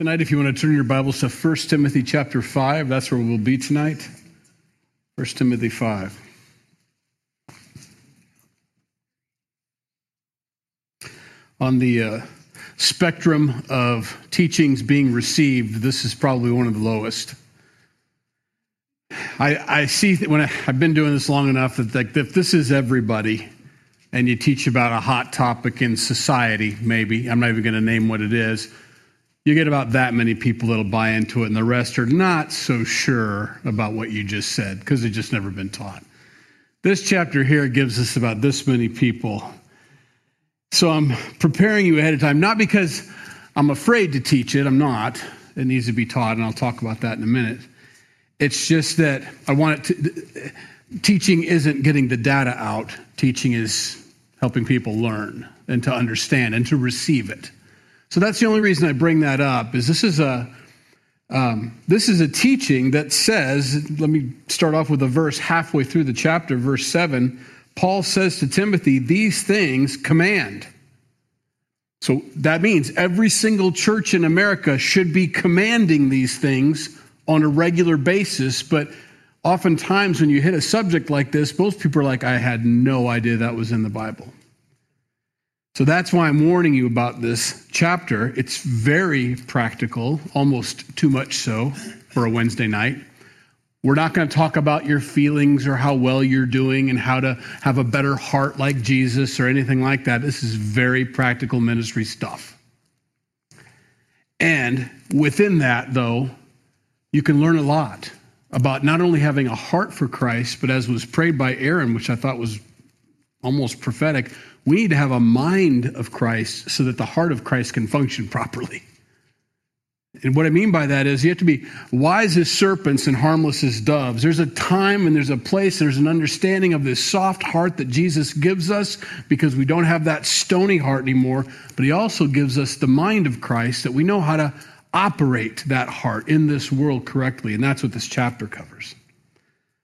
Tonight, if you want to turn your Bibles to First Timothy chapter 5, that's where we'll be tonight. First Timothy 5. On the spectrum of teachings being received, this is probably one of the lowest. I see that when I've been doing this long enough that like if this is everybody, and you teach about a hot topic in society, maybe I'm not even going to name what it is. You get about that many people that'll buy into it, and the rest are not so sure about what you just said because they've just never been taught. This chapter here gives us about this many people. So I'm preparing you ahead of time, not because I'm afraid to teach it. I'm not. It needs to be taught, and I'll talk about that in a minute. It's just that I want it to, teaching isn't getting the data out. Teaching is helping people learn and to understand and to receive it. So that's the only reason I bring that up, is this is a teaching that says, let me start off with a verse halfway through the chapter, verse 7. Paul says to Timothy, these things command. So that means every single church in America should be commanding these things on a regular basis. But oftentimes when you hit a subject like this, most people are like, I had no idea that was in the Bible. So that's why I'm warning you about this chapter. It's very practical, almost too much so for a Wednesday night. We're not going to talk about your feelings or how well you're doing and how to have a better heart like Jesus or anything like that. This is very practical ministry stuff. And within that, though, you can learn a lot about not only having a heart for Christ, but as was prayed by Aaron, which I thought was almost prophetic, we need to have a mind of Christ so that the heart of Christ can function properly. And what I mean by that is you have to be wise as serpents and harmless as doves. There's a time and there's a place, there's an understanding of this soft heart that Jesus gives us because we don't have that stony heart anymore, but he also gives us the mind of Christ that we know how to operate that heart in this world correctly, and that's what this chapter covers.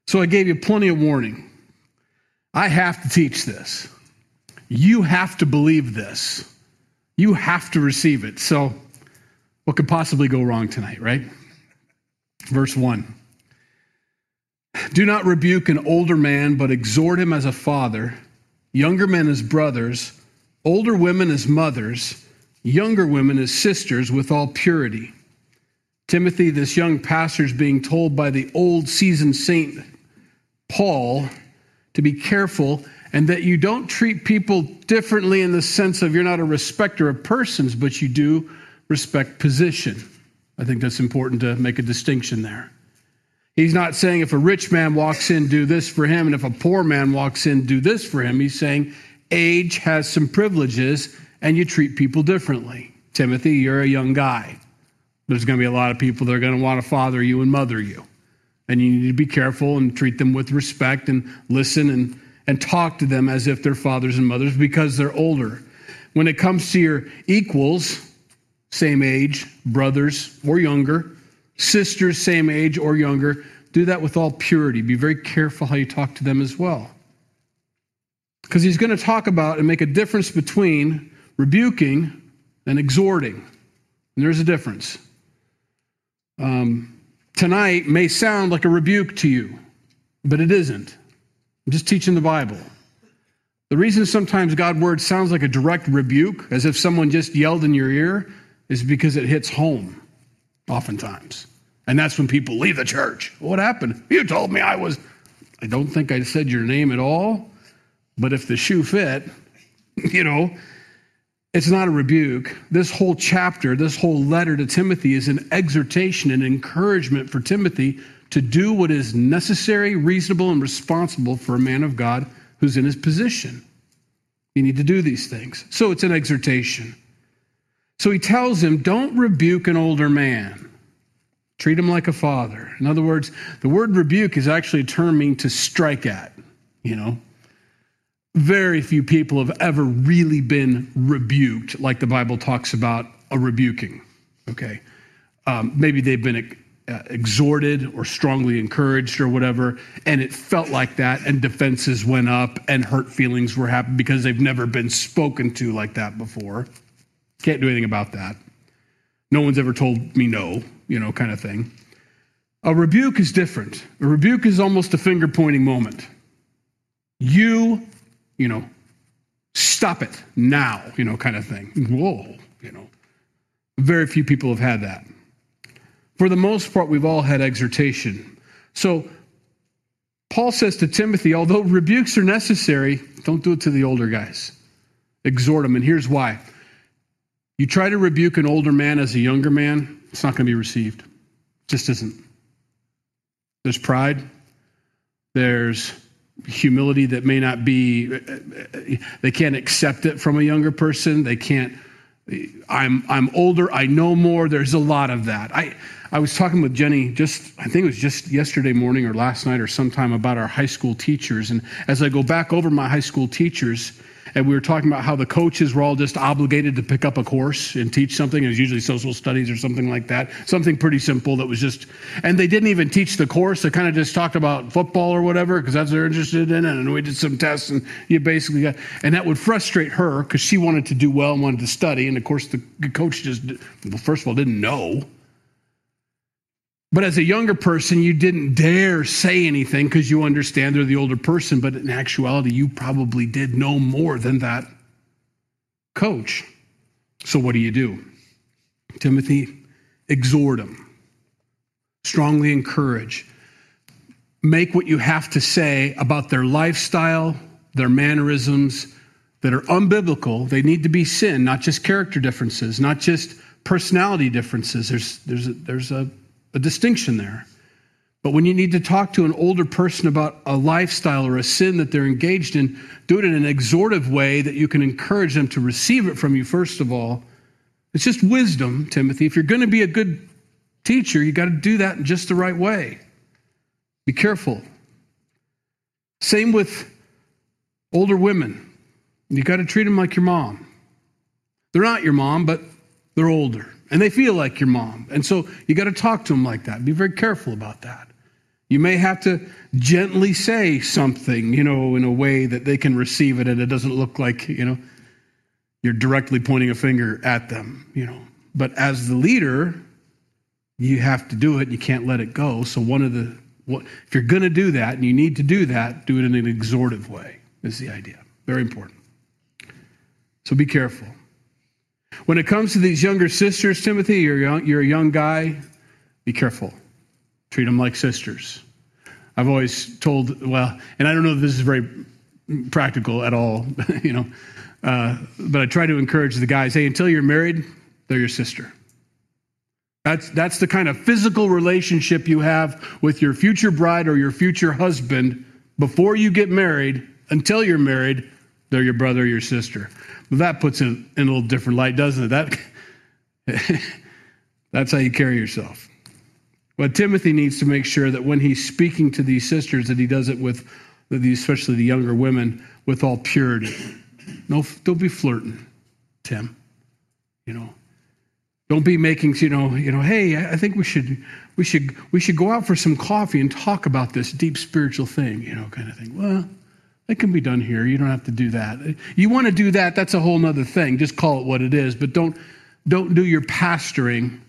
So I gave you plenty of warning. I have to teach this. You have to believe this. You have to receive it. So what could possibly go wrong tonight, right? Verse 1. Do not rebuke an older man, but exhort him as a father, younger men as brothers, older women as mothers, younger women as sisters with all purity. Timothy, this young pastor, is being told by the old seasoned saint Paul to be careful and that you don't treat people differently in the sense of you're not a respecter of persons, but you do respect position. I think that's important to make a distinction there. He's not saying if a rich man walks in, do this for him, and if a poor man walks in, do this for him. He's saying age has some privileges, and you treat people differently. Timothy, you're a young guy. There's going to be a lot of people that are going to want to father you and mother you, and you need to be careful and treat them with respect and listen and talk to them as if they're fathers and mothers because they're older. When it comes to your equals, same age, brothers or younger, sisters, same age or younger, do that with all purity. Be very careful how you talk to them as well. Because he's going to talk about and make a difference between rebuking and exhorting. And there's a difference. Tonight may sound like a rebuke to you, but it isn't. I'm just teaching the Bible. The reason sometimes God's word sounds like a direct rebuke, as if someone just yelled in your ear, is because it hits home oftentimes. And that's when people leave the church. What happened? You told me I don't think I said your name at all, but if the shoe fit, it's not a rebuke. This whole chapter, this whole letter to Timothy is an exhortation and encouragement for Timothy to do what is necessary, reasonable, and responsible for a man of God who's in his position. You need to do these things. So it's an exhortation. So he tells him, don't rebuke an older man. Treat him like a father. In other words, the word rebuke is actually a term meaning to strike at. Very few people have ever really been rebuked like the Bible talks about a rebuking. Okay, maybe they've been exhorted or strongly encouraged or whatever, and it felt like that, and defenses went up and hurt feelings were happening because they've never been spoken to like that before. Can't do anything about that. No one's ever told me no, you know, kind of thing. A rebuke is different. A rebuke is almost a finger-pointing moment. You know, stop it now, you know, kind of thing. Whoa, you know. Very few people have had that. For the most part, we've all had exhortation. So Paul says to Timothy, although rebukes are necessary, don't do it to the older guys. Exhort them, and here's why. You try to rebuke an older man as a younger man, it's not going to be received. It just isn't. There's pride. There's humility that may not be, they can't accept it from a younger person. They can't. I'm older, I know more. There's a lot of that. I was talking with Jenny I think it was just yesterday morning or last night or sometime about our high school teachers. And as I go back over my high school teachers, and we were talking about how the coaches were all just obligated to pick up a course and teach something. It was usually social studies or something like that. Something pretty simple that was just, and they didn't even teach the course. They kind of just talked about football or whatever because that's what they're interested in. And we did some tests and you basically got, and that would frustrate her because she wanted to do well and wanted to study. And of course the coach just, well, first of all, didn't know. But as a younger person, you didn't dare say anything because you understand they're the older person. But in actuality, you probably did know more than that coach. So what do? Timothy, exhort him. Strongly encourage. Make what you have to say about their lifestyle, their mannerisms that are unbiblical. They need to be sin, not just character differences, not just personality differences. There's a distinction there. But when you need to talk to an older person about a lifestyle or a sin that they're engaged in, do it in an exhortive way that you can encourage them to receive it from you, first of all. It's just wisdom, Timothy. If you're going to be a good teacher, you got to do that in just the right way. Be careful. Same with older women. You got to treat them like your mom. They're not your mom, but they're older. And they feel like your mom. And so you got to talk to them like that. Be very careful about that. You may have to gently say something, you know, in a way that they can receive it and it doesn't look like, you know, you're directly pointing a finger at them, you know. But as the leader, you have to do it. You can't let it go. So if you're going to do that and you need to do that, do it in an exhortive way is the idea. Very important. So be careful. When it comes to these younger sisters, Timothy, you're a young guy, be careful. Treat them like sisters. I've always told, well, and I don't know if this is very practical at all, you know, but I try to encourage the guys, hey, until you're married, they're your sister. That's the kind of physical relationship you have with your future bride or your future husband before you get married. Until you're married, they're your brother or your sister. Well, that puts it in a little different light, doesn't it? That's how you carry yourself. But Timothy needs to make sure that when he's speaking to these sisters, that he does it with, especially the younger women, with all purity. No, don't be flirting, Tim. You know, don't be making, you know. Hey, I think we should go out for some coffee and talk about this deep spiritual thing, you know, kind of thing. Well. It can be done here. You don't have to do that. You want to do that, that's a whole other thing. Just call it what it is. But don't do your pastoring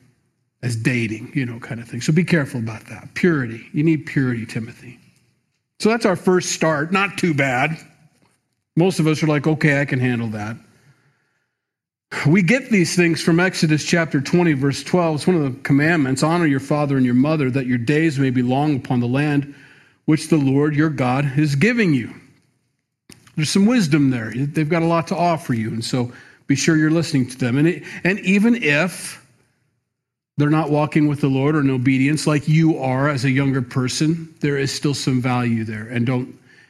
as dating, you know, kind of thing. So be careful about that. Purity. You need purity, Timothy. So that's our first start. Not too bad. Most of us are like, okay, I can handle that. We get these things from Exodus chapter 20, verse 12. It's one of the commandments. Honor your father and your mother, that your days may be long upon the land which the Lord your God is giving you. There's some wisdom there. They've got a lot to offer you, and so be sure you're listening to them. And even if they're not walking with the Lord or in obedience like you are as a younger person, there is still some value there. And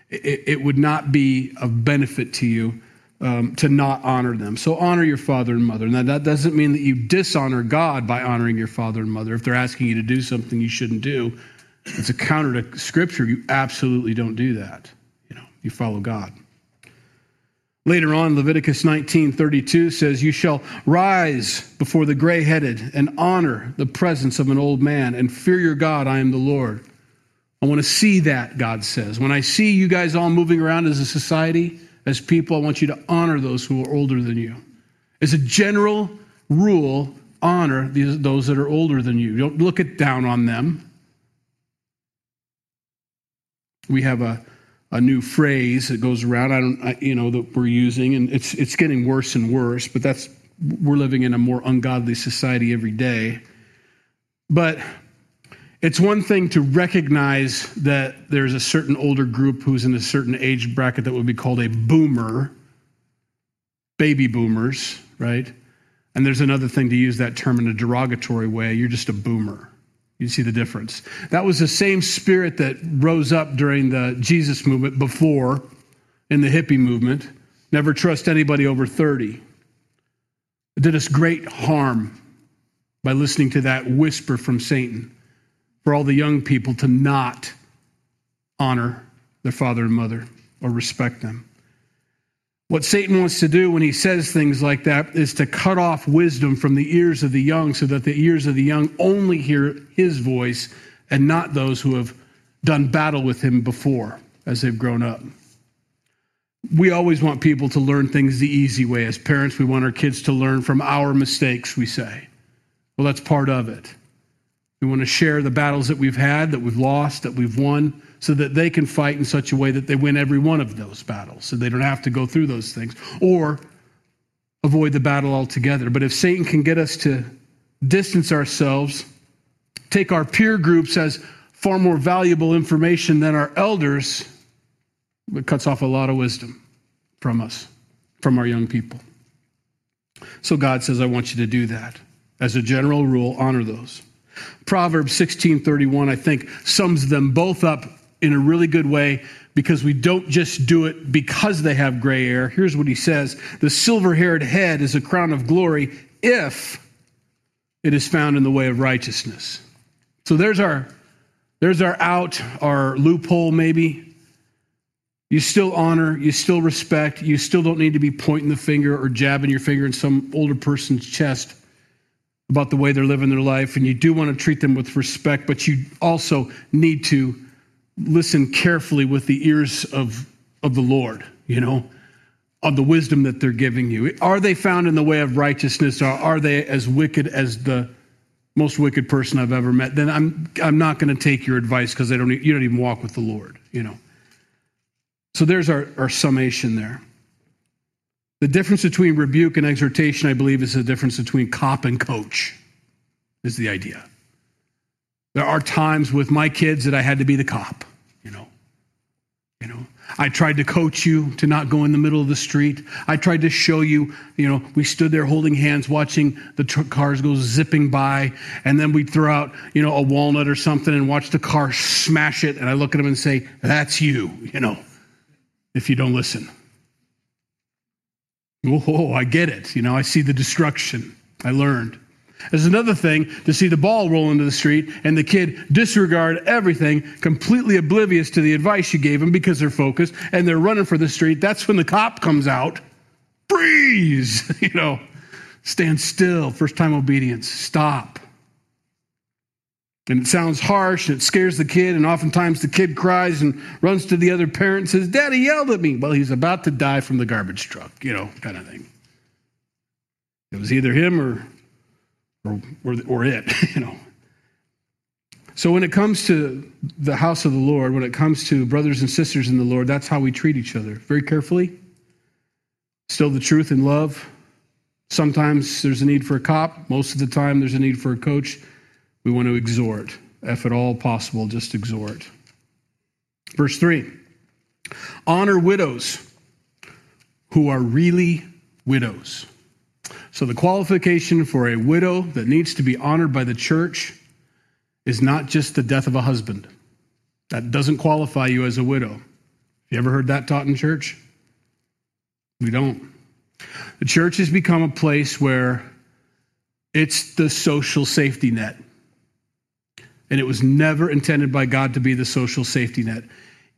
it would not be of benefit to you to not honor them. So honor your father and mother. Now, that doesn't mean that you dishonor God by honoring your father and mother. If they're asking you to do something you shouldn't do, it's a counter to Scripture. You absolutely don't do that. You know, you follow God. Later on, Leviticus 19:32 says, you shall rise before the gray-headed and honor the presence of an old man and fear your God, I am the Lord. I want to see that, God says. When I see you guys all moving around as a society, as people, I want you to honor those who are older than you. As a general rule, honor those that are older than you. Don't look it down on them. We have a new phrase that goes around. That we're using, and it's getting worse and worse. But we're living in a more ungodly society every day. But it's one thing to recognize that there's a certain older group who's in a certain age bracket that would be called a boomer, baby boomers, right? And there's another thing to use that term in a derogatory way. You're just a boomer. You see the difference. That was the same spirit that rose up during the Jesus movement before in the hippie movement. Never trust anybody over 30. It did us great harm by listening to that whisper from Satan for all the young people to not honor their father and mother or respect them. What Satan wants to do when he says things like that is to cut off wisdom from the ears of the young so that the ears of the young only hear his voice and not those who have done battle with him before as they've grown up. We always want people to learn things the easy way. As parents, we want our kids to learn from our mistakes, we say. Well, that's part of it. We want to share the battles that we've had, that we've lost, that we've won, so that they can fight in such a way that they win every one of those battles, so they don't have to go through those things, or avoid the battle altogether. But if Satan can get us to distance ourselves, take our peer groups as far more valuable information than our elders, it cuts off a lot of wisdom from us, from our young people. So God says, I want you to do that. As a general rule, honor those. Proverbs 16:31, I think, sums them both up in a really good way, because we don't just do it because they have gray hair. Here's what he says. The silver-haired head is a crown of glory if it is found in the way of righteousness. So there's our out, our loophole maybe. You still honor, you still respect, you still don't need to be pointing the finger or jabbing your finger in some older person's chest about the way they're living their life, and you do want to treat them with respect, but you also need to listen carefully with the ears of the Lord, of the wisdom that they're giving you. Are they found in the way of righteousness, or are they as wicked as the most wicked person I've ever met? Then I'm not going to take your advice, because you don't even walk with the Lord, So there's our summation there. The difference between rebuke and exhortation, I believe, is the difference between cop and coach, is the idea. There are times with my kids that I had to be the cop, I tried to coach you to not go in the middle of the street. I tried to show you, we stood there holding hands, watching the cars go zipping by, and then we'd throw out, a walnut or something and watch the car smash it, and I look at them and say, that's you, if you don't listen. Whoa, I get it. I see the destruction. I learned. There's another thing to see the ball roll into the street and the kid disregard everything, completely oblivious to the advice you gave him because they're focused and they're running for the street. That's when the cop comes out. Freeze! Stand still. First time obedience. Stop. And it sounds harsh and it scares the kid, and oftentimes the kid cries and runs to the other parent and says, Daddy yelled at me. Well, he's about to die from the garbage truck, kind of thing. It was either him or it. So when it comes to the house of the Lord, when it comes to brothers and sisters in the Lord, that's how we treat each other. Very carefully. Still the truth in love. Sometimes there's a need for a cop. Most of the time there's a need for a coach. We want to exhort. If at all possible, just exhort. Verse 3. Honor widows who are really widows. So the qualification for a widow that needs to be honored by the church is not just the death of a husband. That doesn't qualify you as a widow. You ever heard that taught in church? We don't. The church has become a place where it's the social safety net. And it was never intended by God to be the social safety net.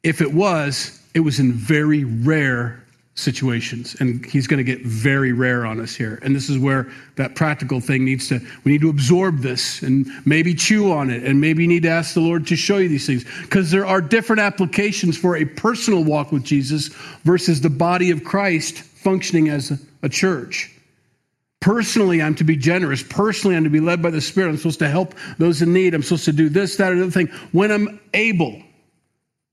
If it was in very rare situations. And he's going to get very rare on us here. And this is where that practical thing we need to absorb this and maybe chew on it. And maybe you need to ask the Lord to show you these things. Because there are different applications for a personal walk with Jesus versus the body of Christ functioning as a church. Personally, I'm to be generous. Personally, I'm to be led by the Spirit. I'm supposed to help those in need. I'm supposed to do this, that, or the other thing when I'm able.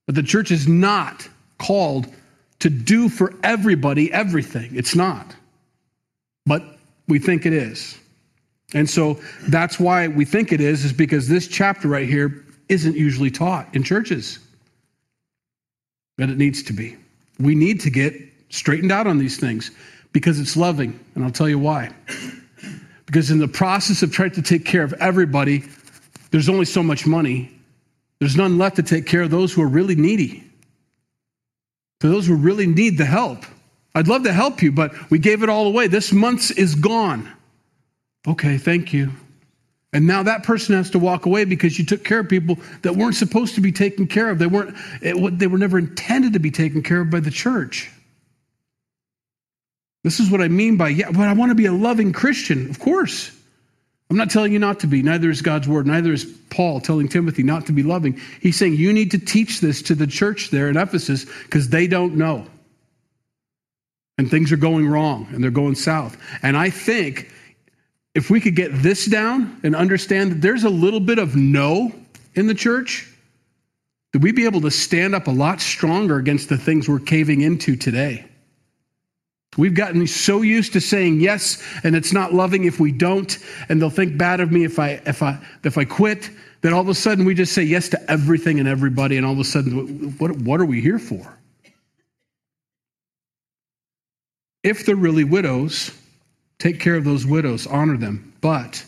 But the church is not called to do for everybody everything. It's not. But we think it is. And so that's why we think it is because this chapter right here isn't usually taught in churches. But it needs to be. We need to get straightened out on these things because it's loving. And I'll tell you why. Because in the process of trying to take care of everybody, there's only so much money. There's none left to take care of those who are really needy. For those who really need the help. I'd love to help you, but we gave it all away. This month is gone. Okay, thank you. And now that person has to walk away because you took care of people that weren't supposed to be taken care of. They were never intended to be taken care of by the church. This is what I mean by, yeah, but I want to be a loving Christian. Of course. I'm not telling you not to be. Neither is God's word. Neither is Paul telling Timothy not to be loving. He's saying you need to teach this to the church there in Ephesus because they don't know. And things are going wrong and they're going south. And I think if we could get this down and understand that there's a little bit of no in the church, that we'd be able to stand up a lot stronger against the things we're caving into today. We've gotten so used to saying yes, and it's not loving if we don't, and they'll think bad of me if I quit, that all of a sudden we just say yes to everything and everybody, and all of a sudden, what are we here for? If they're really widows, take care of those widows, honor them. But,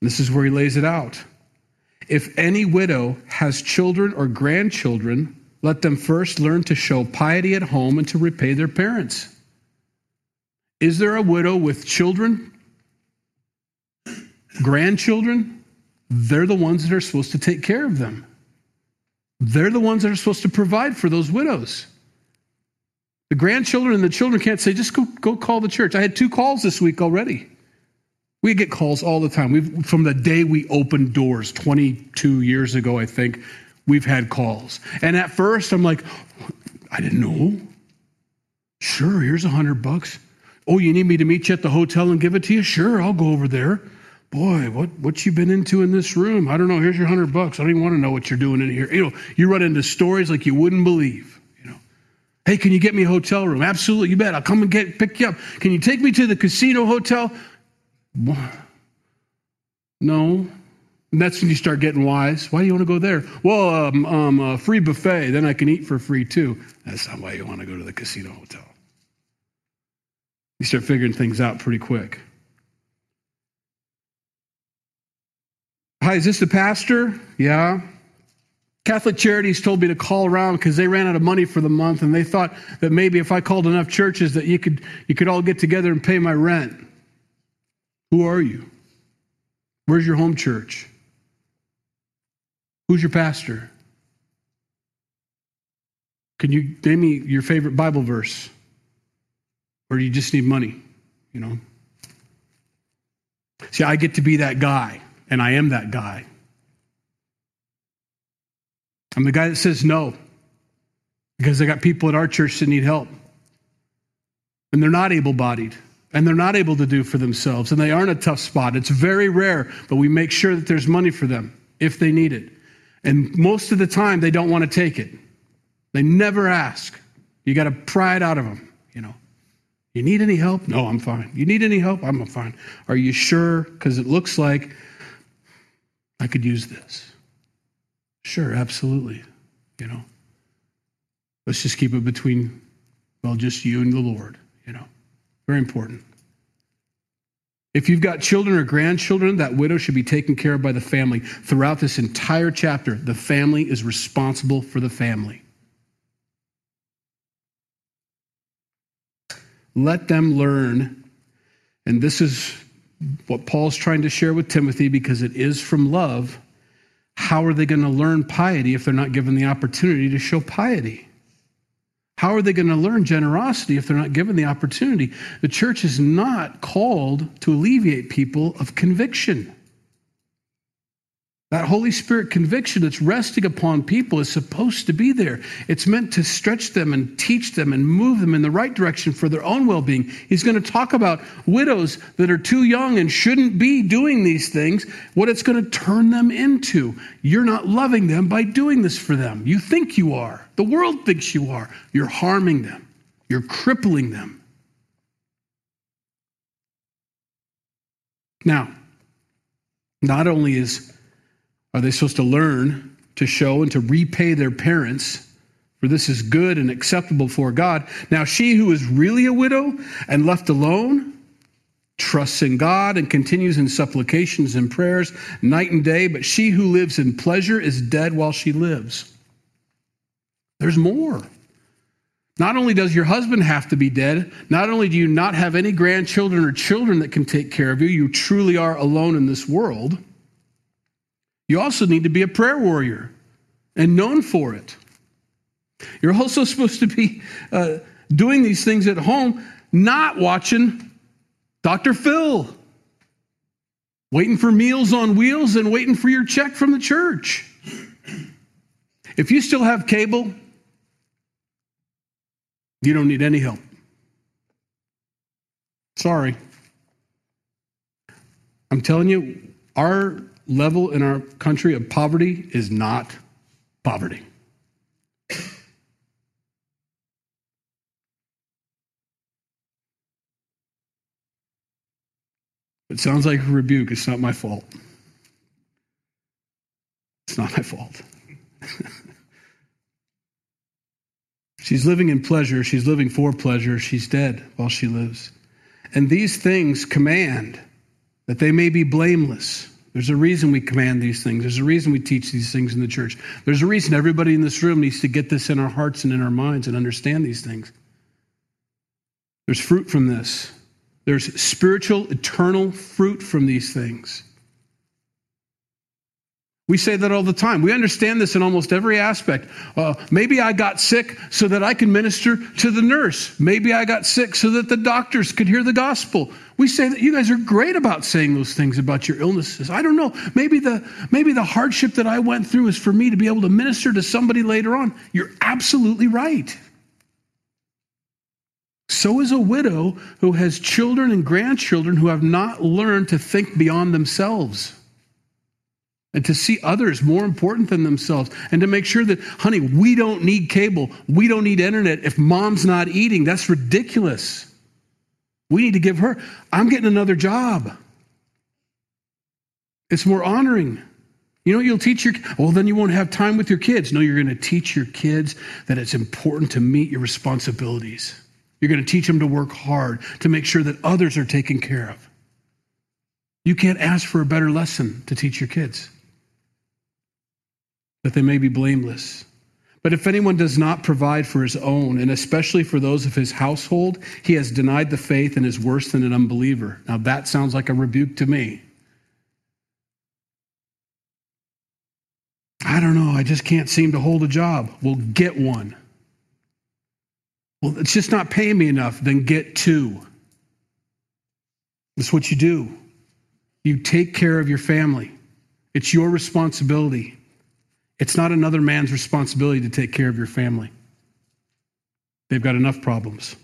this is where he lays it out, if any widow has children or grandchildren, let them first learn to show piety at home and to repay their parents. Is there a widow with children, grandchildren? They're the ones that are supposed to take care of them. They're the ones that are supposed to provide for those widows. The grandchildren and the children can't say, just go call the church. I had 2 calls this week already. We get calls all the time. From the day we opened doors 22 years ago, I think, we've had calls. And at first I'm like, I didn't know. Sure, here's $100. Oh, you need me to meet you at the hotel and give it to you? Sure, I'll go over there. Boy, what you been into in this room? I don't know. Here's your $100. I don't even want to know what you're doing in here. You know, you run into stories like you wouldn't believe. You know, hey, can you get me a hotel room? Absolutely, you bet. I'll come and pick you up. Can you take me to the casino hotel? No. And that's when you start getting wise. Why do you want to go there? Well, free buffet. Then I can eat for free too. That's not why you want to go to the casino hotel. You start figuring things out pretty quick. Hi, is this the pastor? Yeah. Catholic Charities told me to call around because they ran out of money for the month, and they thought that maybe if I called enough churches that you could all get together and pay my rent. Who are you? Where's your home church? Who's your pastor? Can you name me your favorite Bible verse? Or you just need money, you know? See, I get to be that guy, and I am that guy. I'm the guy that says no, because I got people at our church that need help. And they're not able-bodied, and they're not able to do for themselves, and they are in a tough spot. It's very rare, but we make sure that there's money for them if they need it. And most of the time, they don't want to take it. They never ask. You got to pry it out of them, you know? You need any help? No, I'm fine. You need any help? I'm fine. Are you sure? Because it looks like I could use this. Sure, absolutely. You know, let's just keep it between, well, just you and the Lord, you know, very important. If you've got children or grandchildren, that widow should be taken care of by the family. Throughout this entire chapter, the family is responsible for the family. Let them learn, and this is what Paul's trying to share with Timothy because it is from love. How are they going to learn piety if they're not given the opportunity to show piety? How are they going to learn generosity if they're not given the opportunity? The church is not called to alleviate people of conviction. That Holy Spirit conviction that's resting upon people is supposed to be there. It's meant to stretch them and teach them and move them in the right direction for their own well-being. He's going to talk about widows that are too young and shouldn't be doing these things, what it's going to turn them into. You're not loving them by doing this for them. You think you are. The world thinks you are. You're harming them. You're crippling them. Now, not only are they supposed to learn to show and to repay their parents? For this is good and acceptable before God. Now she who is really a widow and left alone trusts in God and continues in supplications and prayers night and day. But she who lives in pleasure is dead while she lives. There's more. Not only does your husband have to be dead, not only do you not have any grandchildren or children that can take care of you, you truly are alone in this world. You also need to be a prayer warrior and known for it. You're also supposed to be doing these things at home, not watching Dr. Phil, waiting for Meals on Wheels and waiting for your check from the church. If you still have cable, you don't need any help. Sorry. I'm telling you, our level in our country of poverty is not poverty. It sounds like a rebuke. It's not my fault. It's not my fault. She's living in pleasure. She's living for pleasure. She's dead while she lives. And these things command that they may be blameless. There's a reason we command these things. There's a reason we teach these things in the church. There's a reason everybody in this room needs to get this in our hearts and in our minds and understand these things. There's fruit from this. There's spiritual, eternal fruit from these things. We say that all the time. We understand this in almost every aspect. Maybe I got sick so that I can minister to the nurse. Maybe I got sick so that the doctors could hear the gospel. We say that. You guys are great about saying those things about your illnesses. I don't know. Maybe the hardship that I went through is for me to be able to minister to somebody later on. You're absolutely right. So is a widow who has children and grandchildren who have not learned to think beyond themselves. And to see others more important than themselves. And to make sure that, honey, we don't need cable. We don't need internet if mom's not eating. That's ridiculous. We need to give her. I'm getting another job. It's more honoring. You know what you'll teach your kids? Well, then you won't have time with your kids. No, you're going to teach your kids that it's important to meet your responsibilities. You're going to teach them to work hard, to make sure that others are taken care of. You can't ask for a better lesson to teach your kids, that they may be blameless. But if anyone does not provide for his own, and especially for those of his household, he has denied the faith and is worse than an unbeliever. Now that sounds like a rebuke to me. I don't know. I just can't seem to hold a job. Well, get one. Well, it's just not paying me enough. Then get two. That's what you do. You take care of your family. It's your responsibility. It's not another man's responsibility to take care of your family. They've got enough problems.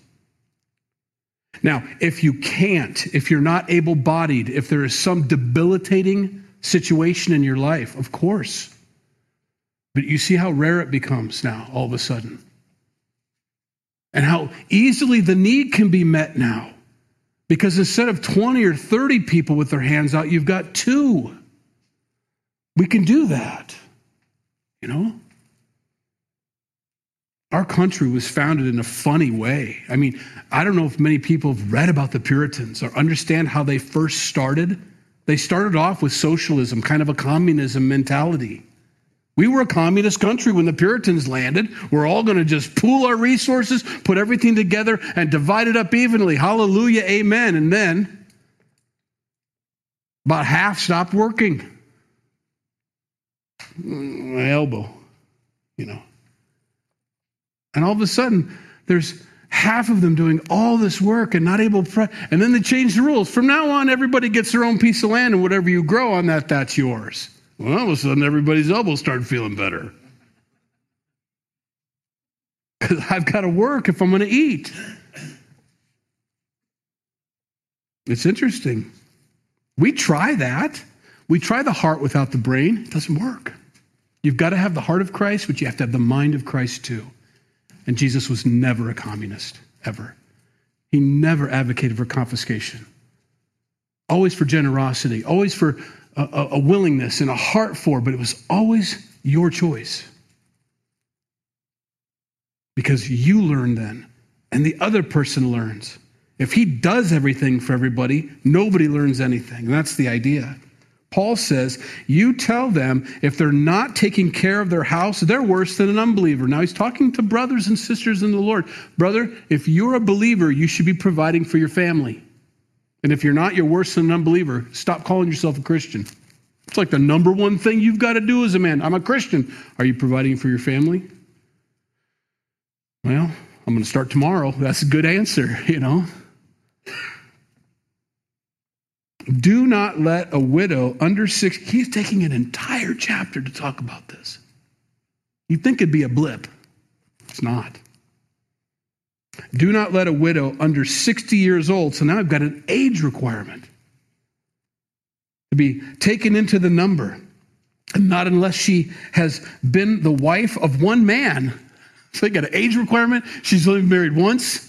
Now, if you can't, if you're not able-bodied, if there is some debilitating situation in your life, of course. But you see how rare it becomes now, all of a sudden. And how easily the need can be met now. Because instead of 20 or 30 people with their hands out, you've got two. We can do that, you know? Our country was founded in a funny way. I mean, I don't know if many people have read about the Puritans or understand how they first started. They started off with socialism, kind of a communism mentality. We were a communist country when the Puritans landed. We're all going to just pool our resources, put everything together, and divide it up evenly. Hallelujah, amen. And then about half stopped working. My elbow, you know. And all of a sudden, there's half of them doing all this work and not able to pray. And then they changed the rules. From now on, everybody gets their own piece of land, and whatever you grow on that, that's yours. Well, all of a sudden, everybody's elbows start feeling better. Because I've got to work if I'm going to eat. It's interesting. We try that. We try the heart without the brain. It doesn't work. You've got to have the heart of Christ, but you have to have the mind of Christ too. And Jesus was never a communist, ever. He never advocated for confiscation. Always for generosity, always for a willingness and a heart for, but it was always your choice. Because you learn then, and the other person learns. If he does everything for everybody, nobody learns anything. And that's the idea. Paul says, you tell them if they're not taking care of their house, they're worse than an unbeliever. Now he's talking to brothers and sisters in the Lord. Brother, if you're a believer, you should be providing for your family. And if you're not, you're worse than an unbeliever. Stop calling yourself a Christian. It's like the number one thing you've got to do as a man. I'm a Christian. Are you providing for your family? Well, I'm going to start tomorrow. That's a good answer, you know. Do not let a widow under 6. He's taking an entire chapter to talk about this. You'd think it'd be a blip. It's not. Do not let a widow under 60 years old. So now I've got an age requirement to be taken into the number. And not unless she has been the wife of one man. So they got an age requirement. She's only married once.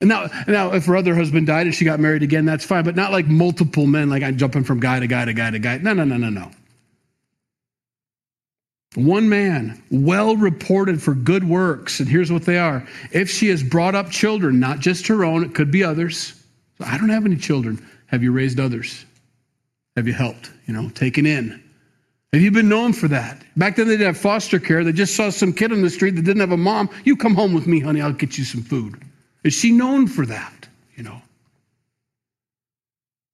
And now if her other husband died and she got married again, that's fine. But not like multiple men, like I'm jumping from guy to guy to guy to guy. No. One man, well reported for good works. And here's what they are. If she has brought up children, not just her own, it could be others. So I don't have any children. Have you raised others? Have you helped, taken in? Have you been known for that? Back then they didn't have foster care. They just saw some kid on the street that didn't have a mom. You come home with me, honey. I'll get you some food. Is she known for that?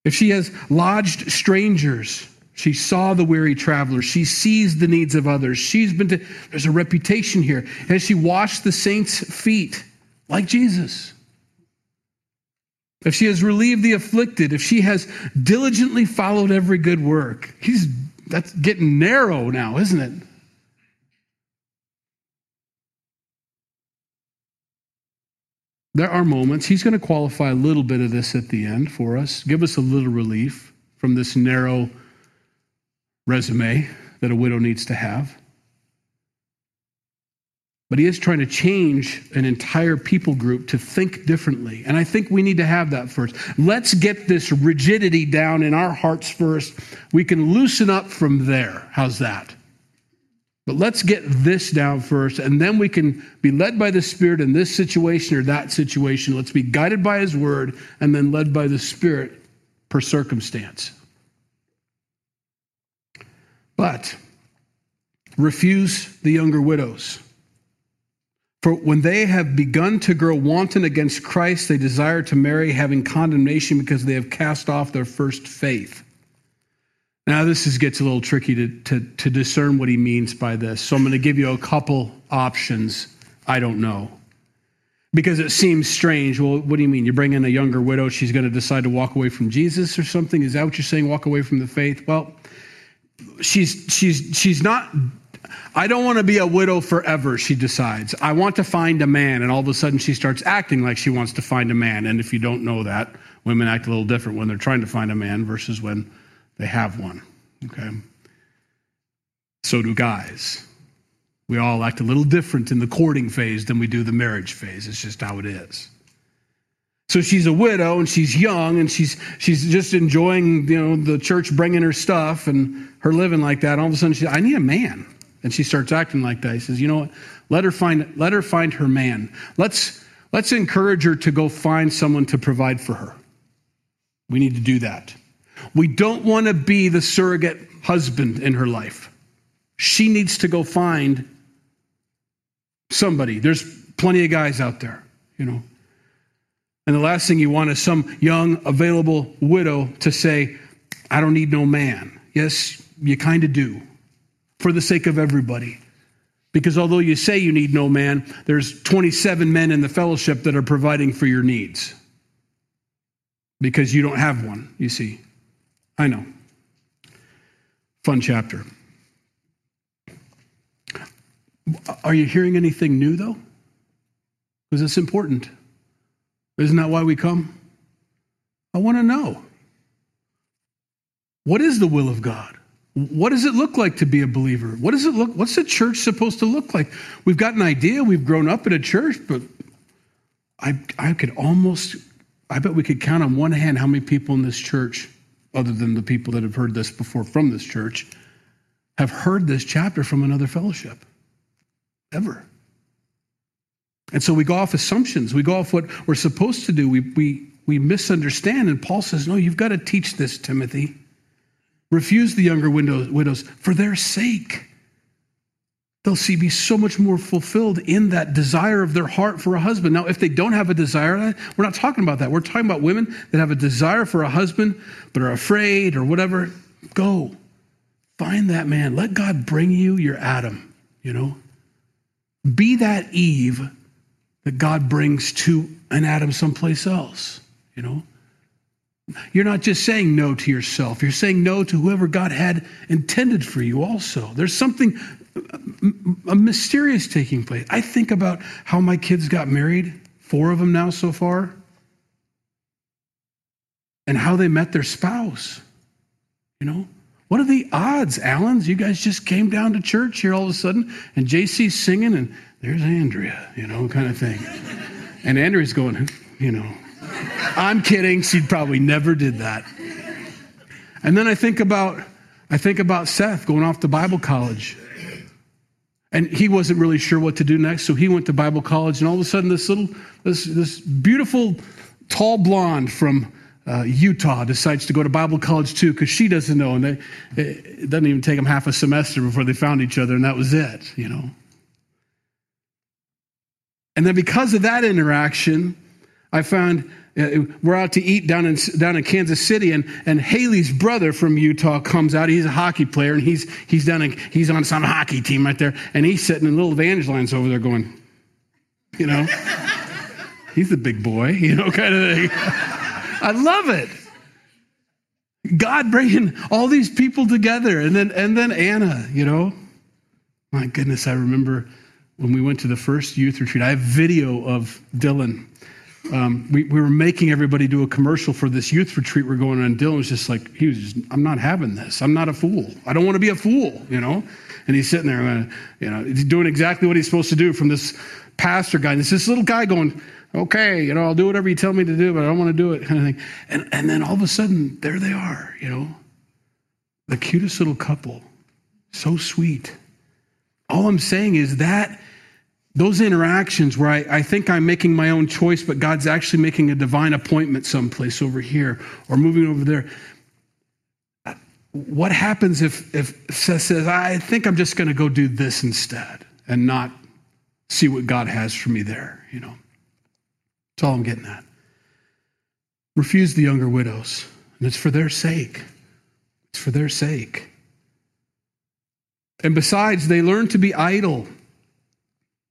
If she has lodged strangers, she saw the weary traveler. She sees the needs of others. There's a reputation here. Has she washed the saints' feet like Jesus? If she has relieved the afflicted, if she has diligently followed every good work, that's getting narrow now, isn't it? There are moments. He's going to qualify a little bit of this at the end for us. Give us a little relief from this narrow resume that a widow needs to have. But he is trying to change an entire people group to think differently. And I think we need to have that first. Let's get this rigidity down in our hearts first. We can loosen up from there. How's that? But let's get this down first, and then we can be led by the Spirit in this situation or that situation. Let's be guided by his word and then led by the Spirit per circumstance. But refuse the younger widows. For when they have begun to grow wanton against Christ, they desire to marry, having condemnation because they have cast off their first faith. Now, gets a little tricky to discern what he means by this. So I'm going to give you a couple options. I don't know. Because it seems strange. Well, what do you mean? You bring in a younger widow, she's going to decide to walk away from Jesus or something? Is that what you're saying, walk away from the faith? Well, she's not. I don't want to be a widow forever, she decides. I want to find a man. And all of a sudden she starts acting like she wants to find a man. And if you don't know that, women act a little different when they're trying to find a man versus when they have one. Okay. So do guys. We all act a little different in the courting phase than we do the marriage phase. It's just how it is. So she's a widow and she's young and she's just enjoying, the church bringing her stuff and her living like that. All of a sudden I need a man. And she starts acting like that. He says, let her find her man. Let's encourage her to go find someone to provide for her. We need to do that. We don't want to be the surrogate husband in her life. She needs to go find somebody. There's plenty of guys out there, And the last thing you want is some young, available widow to say, I don't need no man. Yes, you kind of do. For the sake of everybody. Because although you say you need no man, there's 27 men in the fellowship that are providing for your needs. Because you don't have one, you see. I know. Fun chapter. Are you hearing anything new, though? Because it's important. Isn't that why we come? I want to know. What is the will of God? What does it look like to be a believer? What's the church supposed to look like? We've got an idea. We've grown up in a church, but I bet we could count on one hand how many people in this church, other than the people that have heard this before from this church, have heard this chapter from another fellowship. Ever. And so we go off assumptions. We go off what we're supposed to do. We misunderstand. And Paul says, no, you've got to teach this, Timothy. Refuse the younger widows for their sake. They'll be so much more fulfilled in that desire of their heart for a husband. Now, if they don't have a desire, we're not talking about that. We're talking about women that have a desire for a husband but are afraid or whatever. Go. Find that man. Let God bring you your Adam, you know. Be that Eve that God brings to an Adam someplace else, you know. You're not just saying no to yourself. You're saying no to whoever God had intended for you also. There's something mysterious taking place. I think about how my kids got married, 4 of them now so far, and how they met their spouse, you know. What are the odds, Allens? You guys just came down to church here all of a sudden, and JC's singing, and there's Andrea, you know, kind of thing. And Andrea's going, you know, I'm kidding. She probably never did that. And then I think about Seth going off to Bible college. And he wasn't really sure what to do next, so he went to Bible college, and all of a sudden this beautiful tall blonde from Utah decides to go to Bible college too because she doesn't know, and it doesn't even take them half a semester before they found each other, and that was it, you know. And then because of that interaction, I found we're out to eat down in Kansas City, and Haley's brother from Utah comes out. He's a hockey player, and he's on some hockey team right there, and he's sitting in little Evangeline's over there going, you know, he's the big boy, you know, kind of thing. I love it. God bringing all these people together. And then Anna, you know. My goodness, I remember when we went to the first youth retreat. I have video of Dylan. We were making everybody do a commercial for this youth retreat we're going on. And Dylan was just like, I'm not having this. I'm not a fool. I don't want to be a fool, you know. And he's sitting there, you know, he's doing exactly what he's supposed to do from this pastor guy. And it's this little guy going, okay, you know, I'll do whatever you tell me to do, but I don't want to do it, kind of thing. And then all of a sudden, there they are, you know, the cutest little couple, so sweet. All I'm saying is that those interactions where I think I'm making my own choice, but God's actually making a divine appointment someplace over here or moving over there. What happens if Seth says, I think I'm just going to go do this instead and not see what God has for me there, you know? That's all I'm getting at. Refuse the younger widows. And it's for their sake. It's for their sake. And besides, they learn to be idle.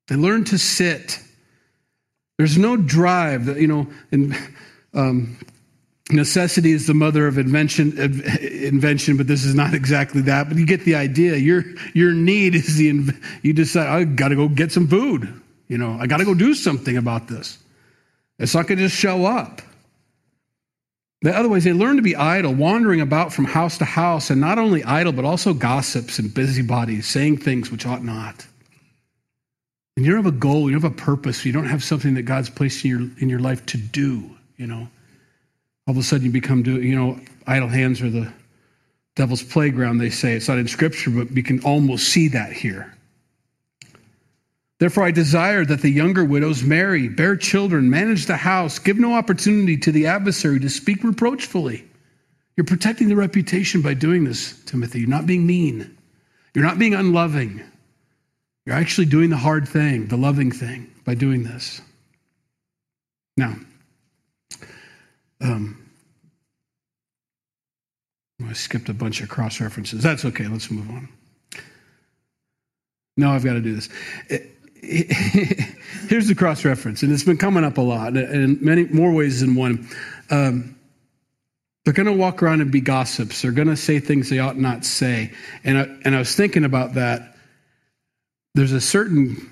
They learn to sit. There's no drive. That, you know, and, necessity is the mother of invention, but this is not exactly that. But you get the idea. Your need is you decide, I got to go get some food. You know, I got to go do something about this. It's not going to just show up. Otherwise, they learn to be idle, wandering about from house to house, and not only idle, but also gossips and busybodies, saying things which ought not. And you don't have a goal, you don't have a purpose, you don't have something that God's placed in your life to do, you know. All of a sudden you become, you know, idle hands are the devil's playground, they say. It's not in Scripture, but we can almost see that here. Therefore, I desire that the younger widows marry, bear children, manage the house, give no opportunity to the adversary to speak reproachfully. You're protecting the reputation by doing this, Timothy. You're not being mean. You're not being unloving. You're actually doing the hard thing, the loving thing, by doing this. Now, I skipped a bunch of cross-references. That's okay. Let's move on. No, I've got to do this. Here's the cross-reference, and it's been coming up a lot in many more ways than one. They're going to walk around and be gossips. They're going to say things they ought not say. And I was thinking about that. There's a certain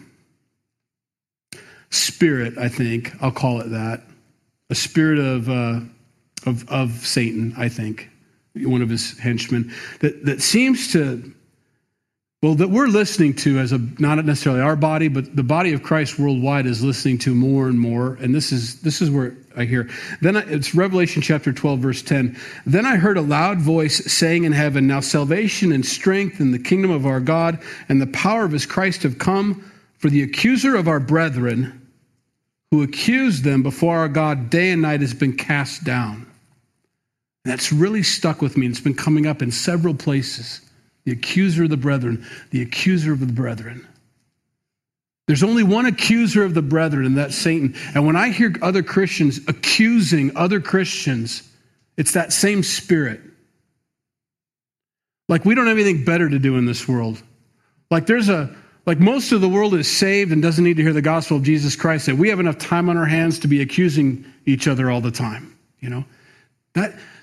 spirit, I think, I'll call it that, a spirit of Satan, I think, one of his henchmen, that seems to, well, that we're listening to as a, not necessarily our body, but the body of Christ worldwide is listening to more and more. And this is where I hear. It's Revelation chapter 12, verse 10. Then I heard a loud voice saying in heaven, now salvation and strength and the kingdom of our God and the power of his Christ have come, for the accuser of our brethren who accused them before our God day and night has been cast down. And that's really stuck with me. It's been coming up in several places. The accuser of the brethren, the accuser of the brethren. There's only one accuser of the brethren, and that's Satan. And when I hear other Christians accusing other Christians, it's that same spirit. Like we don't have anything better to do in this world. Like most of the world is saved and doesn't need to hear the gospel of Jesus Christ. That we have enough time on our hands to be accusing each other all the time. You know,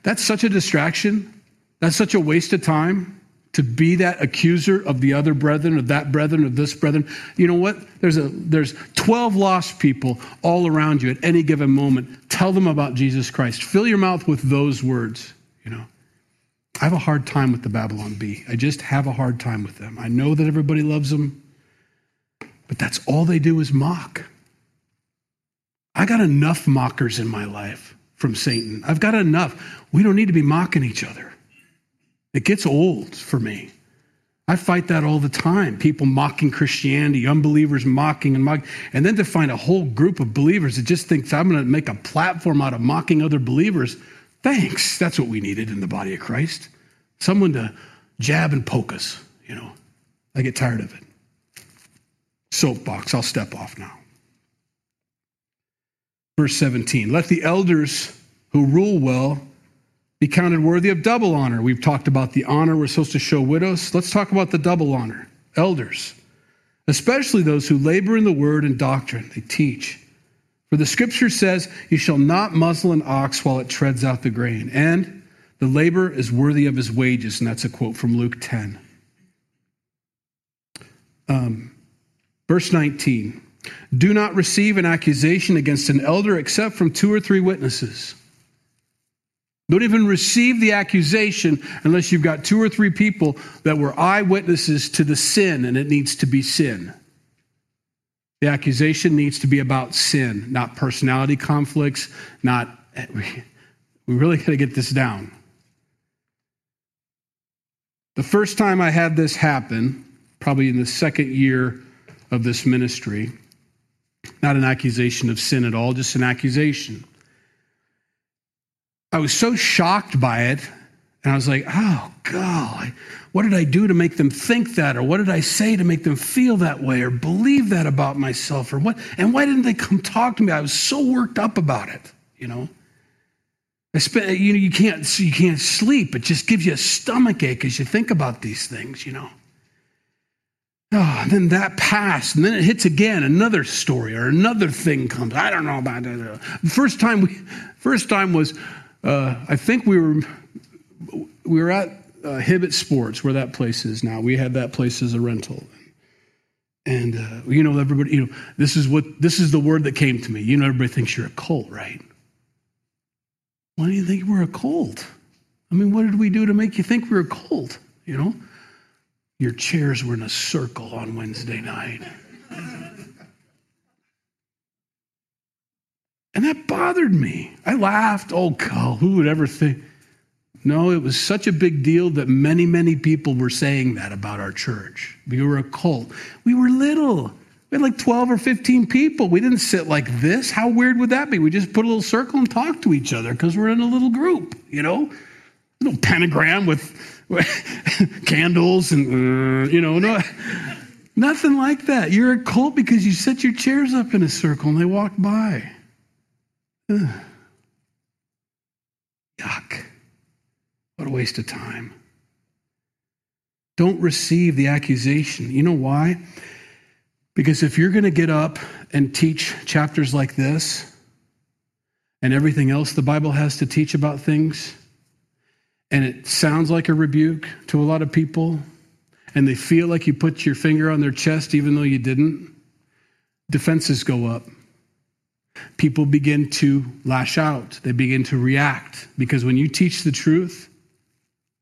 that's such a distraction. That's such a waste of time. To be that accuser of the other brethren, of that brethren, of this brethren. You know what? There's 12 lost people all around you at any given moment. Tell them about Jesus Christ. Fill your mouth with those words, you know. I have a hard time with the Babylon Bee. I just have a hard time with them. I know that everybody loves them, but that's all they do is mock. I got enough mockers in my life from Satan. I've got enough. We don't need to be mocking each other. It gets old for me. I fight that all the time. People mocking Christianity, unbelievers mocking and mocking. And then to find a whole group of believers that just thinks I'm going to make a platform out of mocking other believers. Thanks. That's what we needed in the body of Christ. Someone to jab and poke us, you know. I get tired of it. Soapbox. I'll step off now. Verse 17. Let the elders who rule well be counted worthy of double honor. We've talked about the honor we're supposed to show widows. Let's talk about the double honor. Elders, especially those who labor in the word and doctrine, they teach. For the scripture says, you shall not muzzle an ox while it treads out the grain. And the labor is worthy of his wages. And that's a quote from Luke 10. Verse 19, do not receive an accusation against an elder except from 2 or 3 witnesses. Don't even receive the accusation unless you've got 2 or 3 people that were eyewitnesses to the sin, and it needs to be sin. The accusation needs to be about sin, not personality conflicts, not... We really got to get this down. The first time I had this happen, probably in the second year of this ministry, not an accusation of sin at all, just an accusation. I was so shocked by it, and I was like, oh, God, what did I do to make them think that? Or what did I say to make them feel that way or believe that about myself? Or what? And why didn't they come talk to me? I was so worked up about it, you know. You can't sleep. It just gives you a stomach ache as you think about these things, you know. Oh, and then that passed, and then it hits again. Another story or another thing comes. I don't know about that. First time was... I think we were at Hibbett Sports, where that place is now. We had that place as a rental, and you know, everybody. You know, this is the word that came to me. You know, everybody thinks you're a cult, right? Why do you think we're a cult? I mean, what did we do to make you think we're a cult? You know, your chairs were in a circle on Wednesday night, and that bothered me. I laughed. Oh, God, who would ever think? No, it was such a big deal that many, many people were saying that about our church. We were a cult. We were little. We had like 12 or 15 people. We didn't sit like this. How weird would that be? We just put a little circle and talked to each other because we're in a little group, you know? A little pentagram with candles and, you know, no, nothing like that. You're a cult because you set your chairs up in a circle and they walked by. Yuck. What a waste of time. Don't receive the accusation. You know why? Because if you're going to get up and teach chapters like this and everything else the Bible has to teach about things, and it sounds like a rebuke to a lot of people, and they feel like you put your finger on their chest even though you didn't, defenses go up. People begin to lash out. They begin to react, because when you teach the truth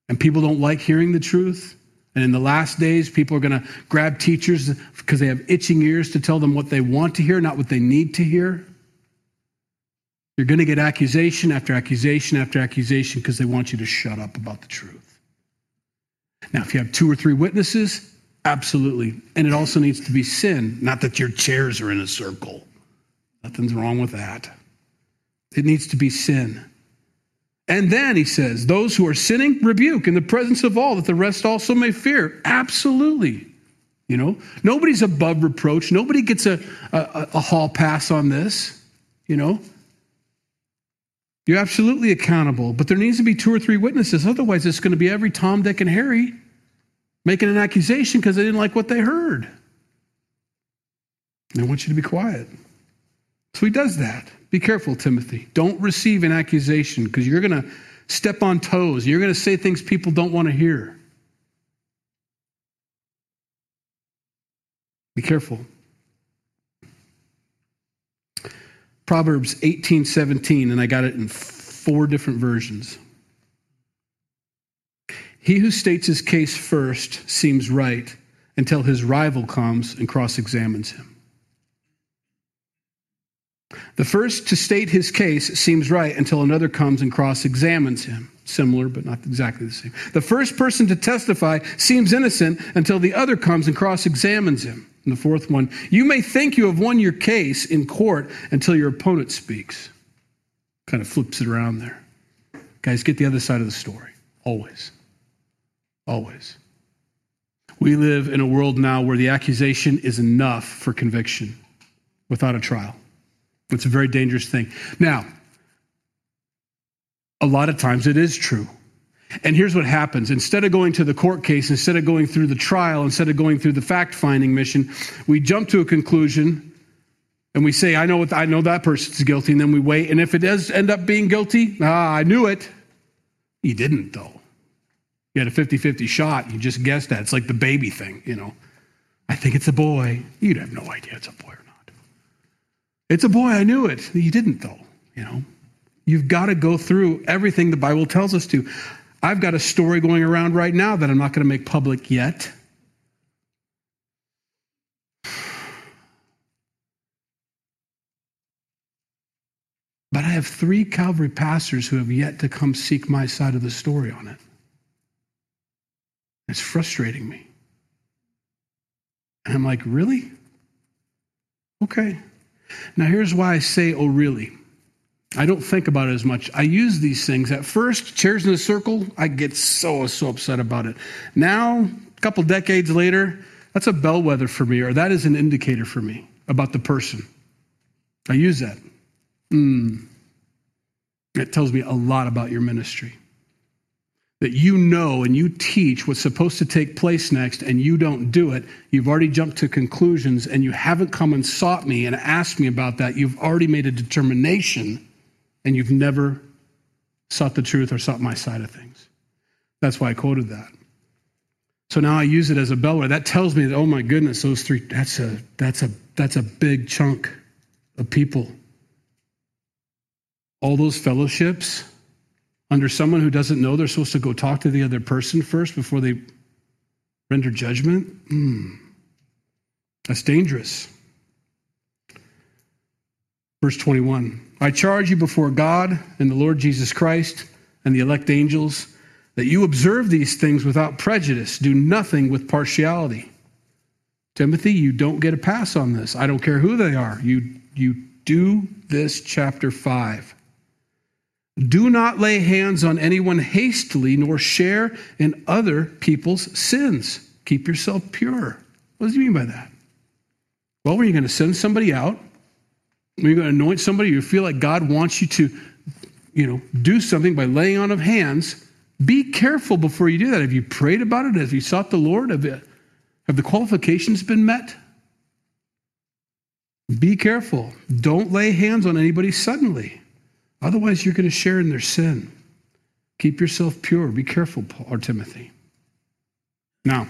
and people don't like hearing the truth, and in the last days, people are going to grab teachers because they have itching ears to tell them what they want to hear, not what they need to hear. You're going to get accusation after accusation after accusation because they want you to shut up about the truth. Now, if you have 2 or 3 witnesses, absolutely. And it also needs to be sin, not that your chairs are in a circle. Nothing's wrong with that. It needs to be sin. And then he says, those who are sinning, rebuke in the presence of all, that the rest also may fear. Absolutely. You know, nobody's above reproach. Nobody gets a hall pass on this. You know, you're absolutely accountable, but there needs to be 2 or 3 witnesses. Otherwise, it's going to be every Tom, Dick, and Harry making an accusation because they didn't like what they heard. They want you to be quiet. So he does that. Be careful, Timothy. Don't receive an accusation, because you're going to step on toes. You're going to say things people don't want to hear. Be careful. Proverbs 18:17, and I got it in 4 different versions. He who states his case first seems right until his rival comes and cross-examines him. The first to state his case seems right until another comes and cross-examines him. Similar, but not exactly the same. The first person to testify seems innocent until the other comes and cross-examines him. And the fourth one, you may think you have won your case in court until your opponent speaks. Kind of flips it around there. Guys, get the other side of the story. Always. Always. We live in a world now where the accusation is enough for conviction without a trial. It's a very dangerous thing. Now, a lot of times it is true. And here's what happens. Instead of going to the court case, instead of going through the trial, instead of going through the fact-finding mission, we jump to a conclusion and we say, I know that person's guilty, and then we wait. And if it does end up being guilty, I knew it. You didn't, though. You had a 50-50 shot. You just guessed that. It's like the baby thing, you know. I think it's a boy. You'd have no idea it's a boy or not. It's a boy, I knew it. You didn't, though, you know. You've got to go through everything the Bible tells us to. I've got a story going around right now that I'm not going to make public yet. But I have 3 Calvary pastors who have yet to come seek my side of the story on it. It's frustrating me. And I'm like, really? Okay. Now, here's why I say, oh, really? I don't think about it as much. I use these things. At first, chairs in a circle, I get so upset about it. Now, a couple decades later, that's a bellwether for me, or that is an indicator for me about the person. I use that. It tells me a lot about your ministry. That you know and you teach what's supposed to take place next and you don't do it. You've already jumped to conclusions and you haven't come and sought me and asked me about that. You've already made a determination and you've never sought the truth or sought my side of things. That's why I quoted that. So now I use it as a bellwether. That tells me that, oh my goodness, those 3, that's a big chunk of people. All those fellowships under someone who doesn't know they're supposed to go talk to the other person first before they render judgment? That's dangerous. Verse 21, I charge you before God and the Lord Jesus Christ and the elect angels that you observe these things without prejudice. Do nothing with partiality. Timothy, you don't get a pass on this. I don't care who they are. You do this, chapter 5. Do not lay hands on anyone hastily, nor share in other people's sins. Keep yourself pure. What does he mean by that? Well, when you're going to send somebody out, when you're going to anoint somebody, you feel like God wants you to, you know, do something by laying on of hands. Be careful before you do that. Have you prayed about it? Have you sought the Lord? Have the qualifications been met? Be careful. Don't lay hands on anybody suddenly. Otherwise, you're going to share in their sin. Keep yourself pure. Be careful, Paul or Timothy. Now,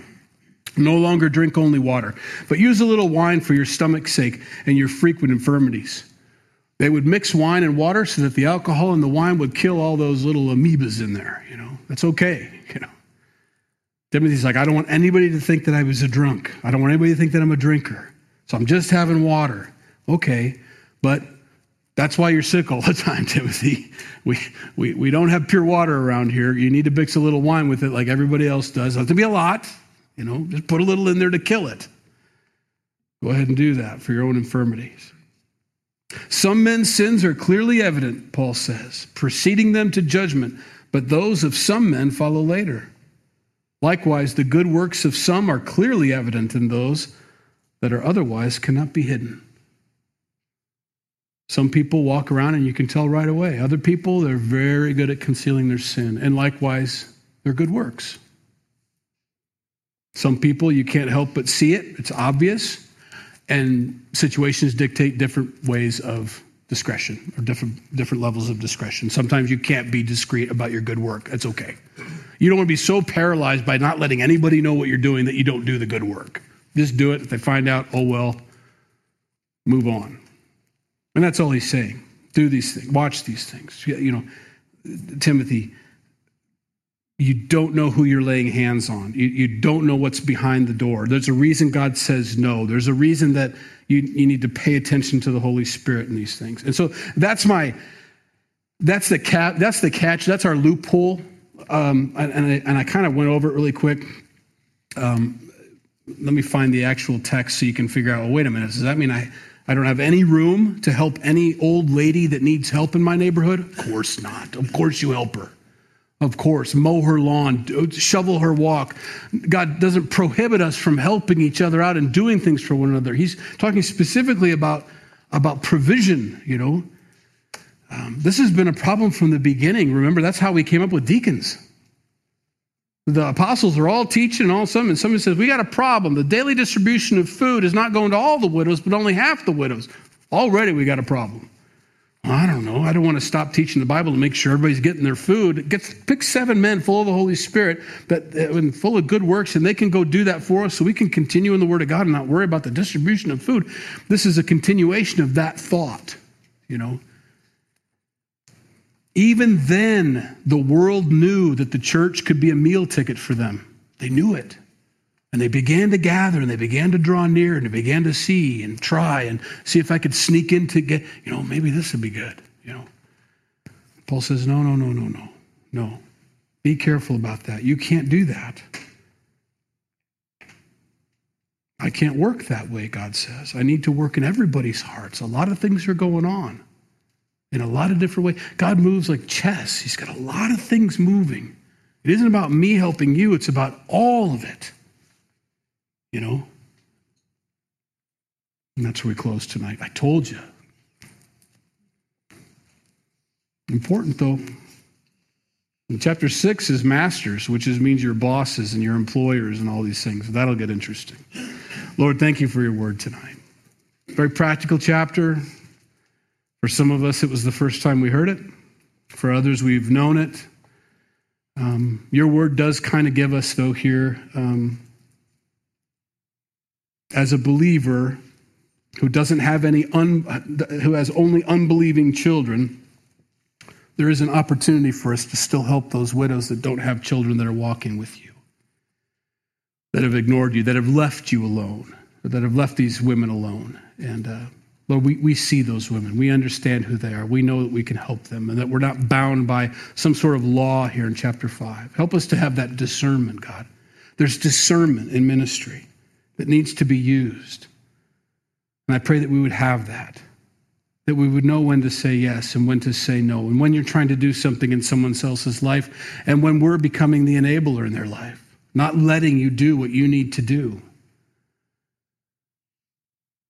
no longer drink only water, but use a little wine for your stomach's sake and your frequent infirmities. They would mix wine and water so that the alcohol and the wine would kill all those little amoebas in there. You know, that's okay. You know, Timothy's like, I don't want anybody to think that I was a drunk. I don't want anybody to think that I'm a drinker. So I'm just having water. Okay, but that's why you're sick all the time, Timothy. We don't have pure water around here. You need to mix a little wine with it like everybody else does. It has to be a lot. You know, just put a little in there to kill it. Go ahead and do that for your own infirmities. Some men's sins are clearly evident, Paul says, preceding them to judgment, but those of some men follow later. Likewise, the good works of some are clearly evident in those that are otherwise cannot be hidden. Some people walk around and you can tell right away. Other people, they're very good at concealing their sin, and likewise, their good works. Some people, you can't help but see it. It's obvious. And situations dictate different ways of discretion or different levels of discretion. Sometimes you can't be discreet about your good work. That's okay. You don't want to be so paralyzed by not letting anybody know what you're doing that you don't do the good work. Just do it. If they find out, oh, well, move on. And that's all he's saying. Do these things. Watch these things. You know, Timothy, you don't know who you're laying hands on. You don't know what's behind the door. There's a reason God says no. There's a reason that you need to pay attention to the Holy Spirit in these things. And so that's the catch. That's our loophole. And I kind of went over it really quick. Let me find the actual text so you can figure out, well, wait a minute, does that mean I don't have any room to help any old lady that needs help in my neighborhood? Of course not. Of course you help her. Of course, mow her lawn, shovel her walk. God doesn't prohibit us from helping each other out and doing things for one another. He's talking specifically about provision, you know. This has been a problem from the beginning. Remember, that's how we came up with deacons. The apostles are all teaching and all of a sudden, and somebody says, we got a problem. The daily distribution of food is not going to all the widows, but only half the widows. Already we got a problem. I don't know. I don't want to stop teaching the Bible to make sure everybody's getting their food. Pick 7 men full of the Holy Spirit and full of good works, and they can go do that for us so we can continue in the Word of God and not worry about the distribution of food. This is a continuation of that thought, you know. Even then, the world knew that the church could be a meal ticket for them. They knew it. And they began to gather, and they began to draw near, and they began to see and try and see if I could sneak in to get, you know, maybe this would be good, you know. Paul says, no. Be careful about that. You can't do that. I can't work that way, God says. I need to work in everybody's hearts. A lot of things are going on in a lot of different ways. God moves like chess. He's got a lot of things moving. It isn't about me helping you. It's about all of it. You know, and that's where we close tonight. I told you. Important, though. In chapter 6 is masters, which means your bosses and your employers and all these things. That'll get interesting. Lord, thank you for your word tonight. Very practical chapter. For some of us, it was the first time we heard it. For others, we've known it. Your word does kind of give us, though, here... as a believer who doesn't have who has only unbelieving children, there is an opportunity for us to still help those widows that don't have children that are walking with you, that have ignored you, that have left you alone, or that have left these women alone. And Lord, we see those women. We understand who they are. We know that we can help them and that we're not bound by some sort of law here in chapter 5. Help us to have that discernment, God. There's discernment in ministry that needs to be used. And I pray that we would have that we would know when to say yes and when to say no, and when you're trying to do something in someone else's life, and when we're becoming the enabler in their life, not letting you do what you need to do.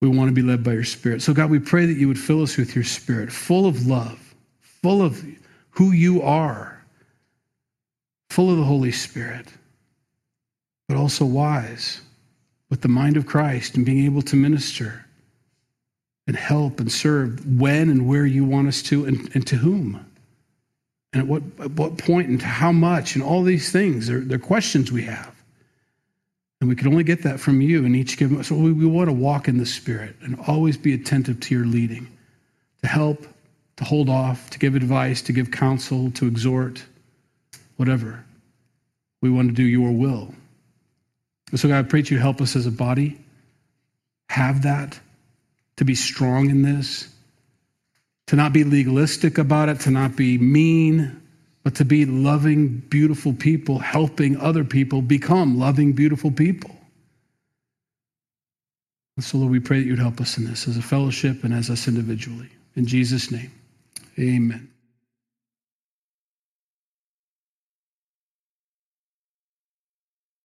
We want to be led by your Spirit. So God, we pray that you would fill us with your Spirit, full of love, full of who you are, full of the Holy Spirit, but also wise, with the mind of Christ and being able to minister and help and serve when and where you want us to and to whom. and at what point and how much and all these things. They're questions we have. And we can only get that from you in each given. So we want to walk in the Spirit and always be attentive to your leading, to help, to hold off, to give advice, to give counsel, to exhort, whatever. We want to do your will. And so God, I pray that you help us as a body have that, to be strong in this, to not be legalistic about it, to not be mean, but to be loving, beautiful people, helping other people become loving, beautiful people. And so, Lord, we pray that you'd help us in this as a fellowship and as us individually. In Jesus' name, amen.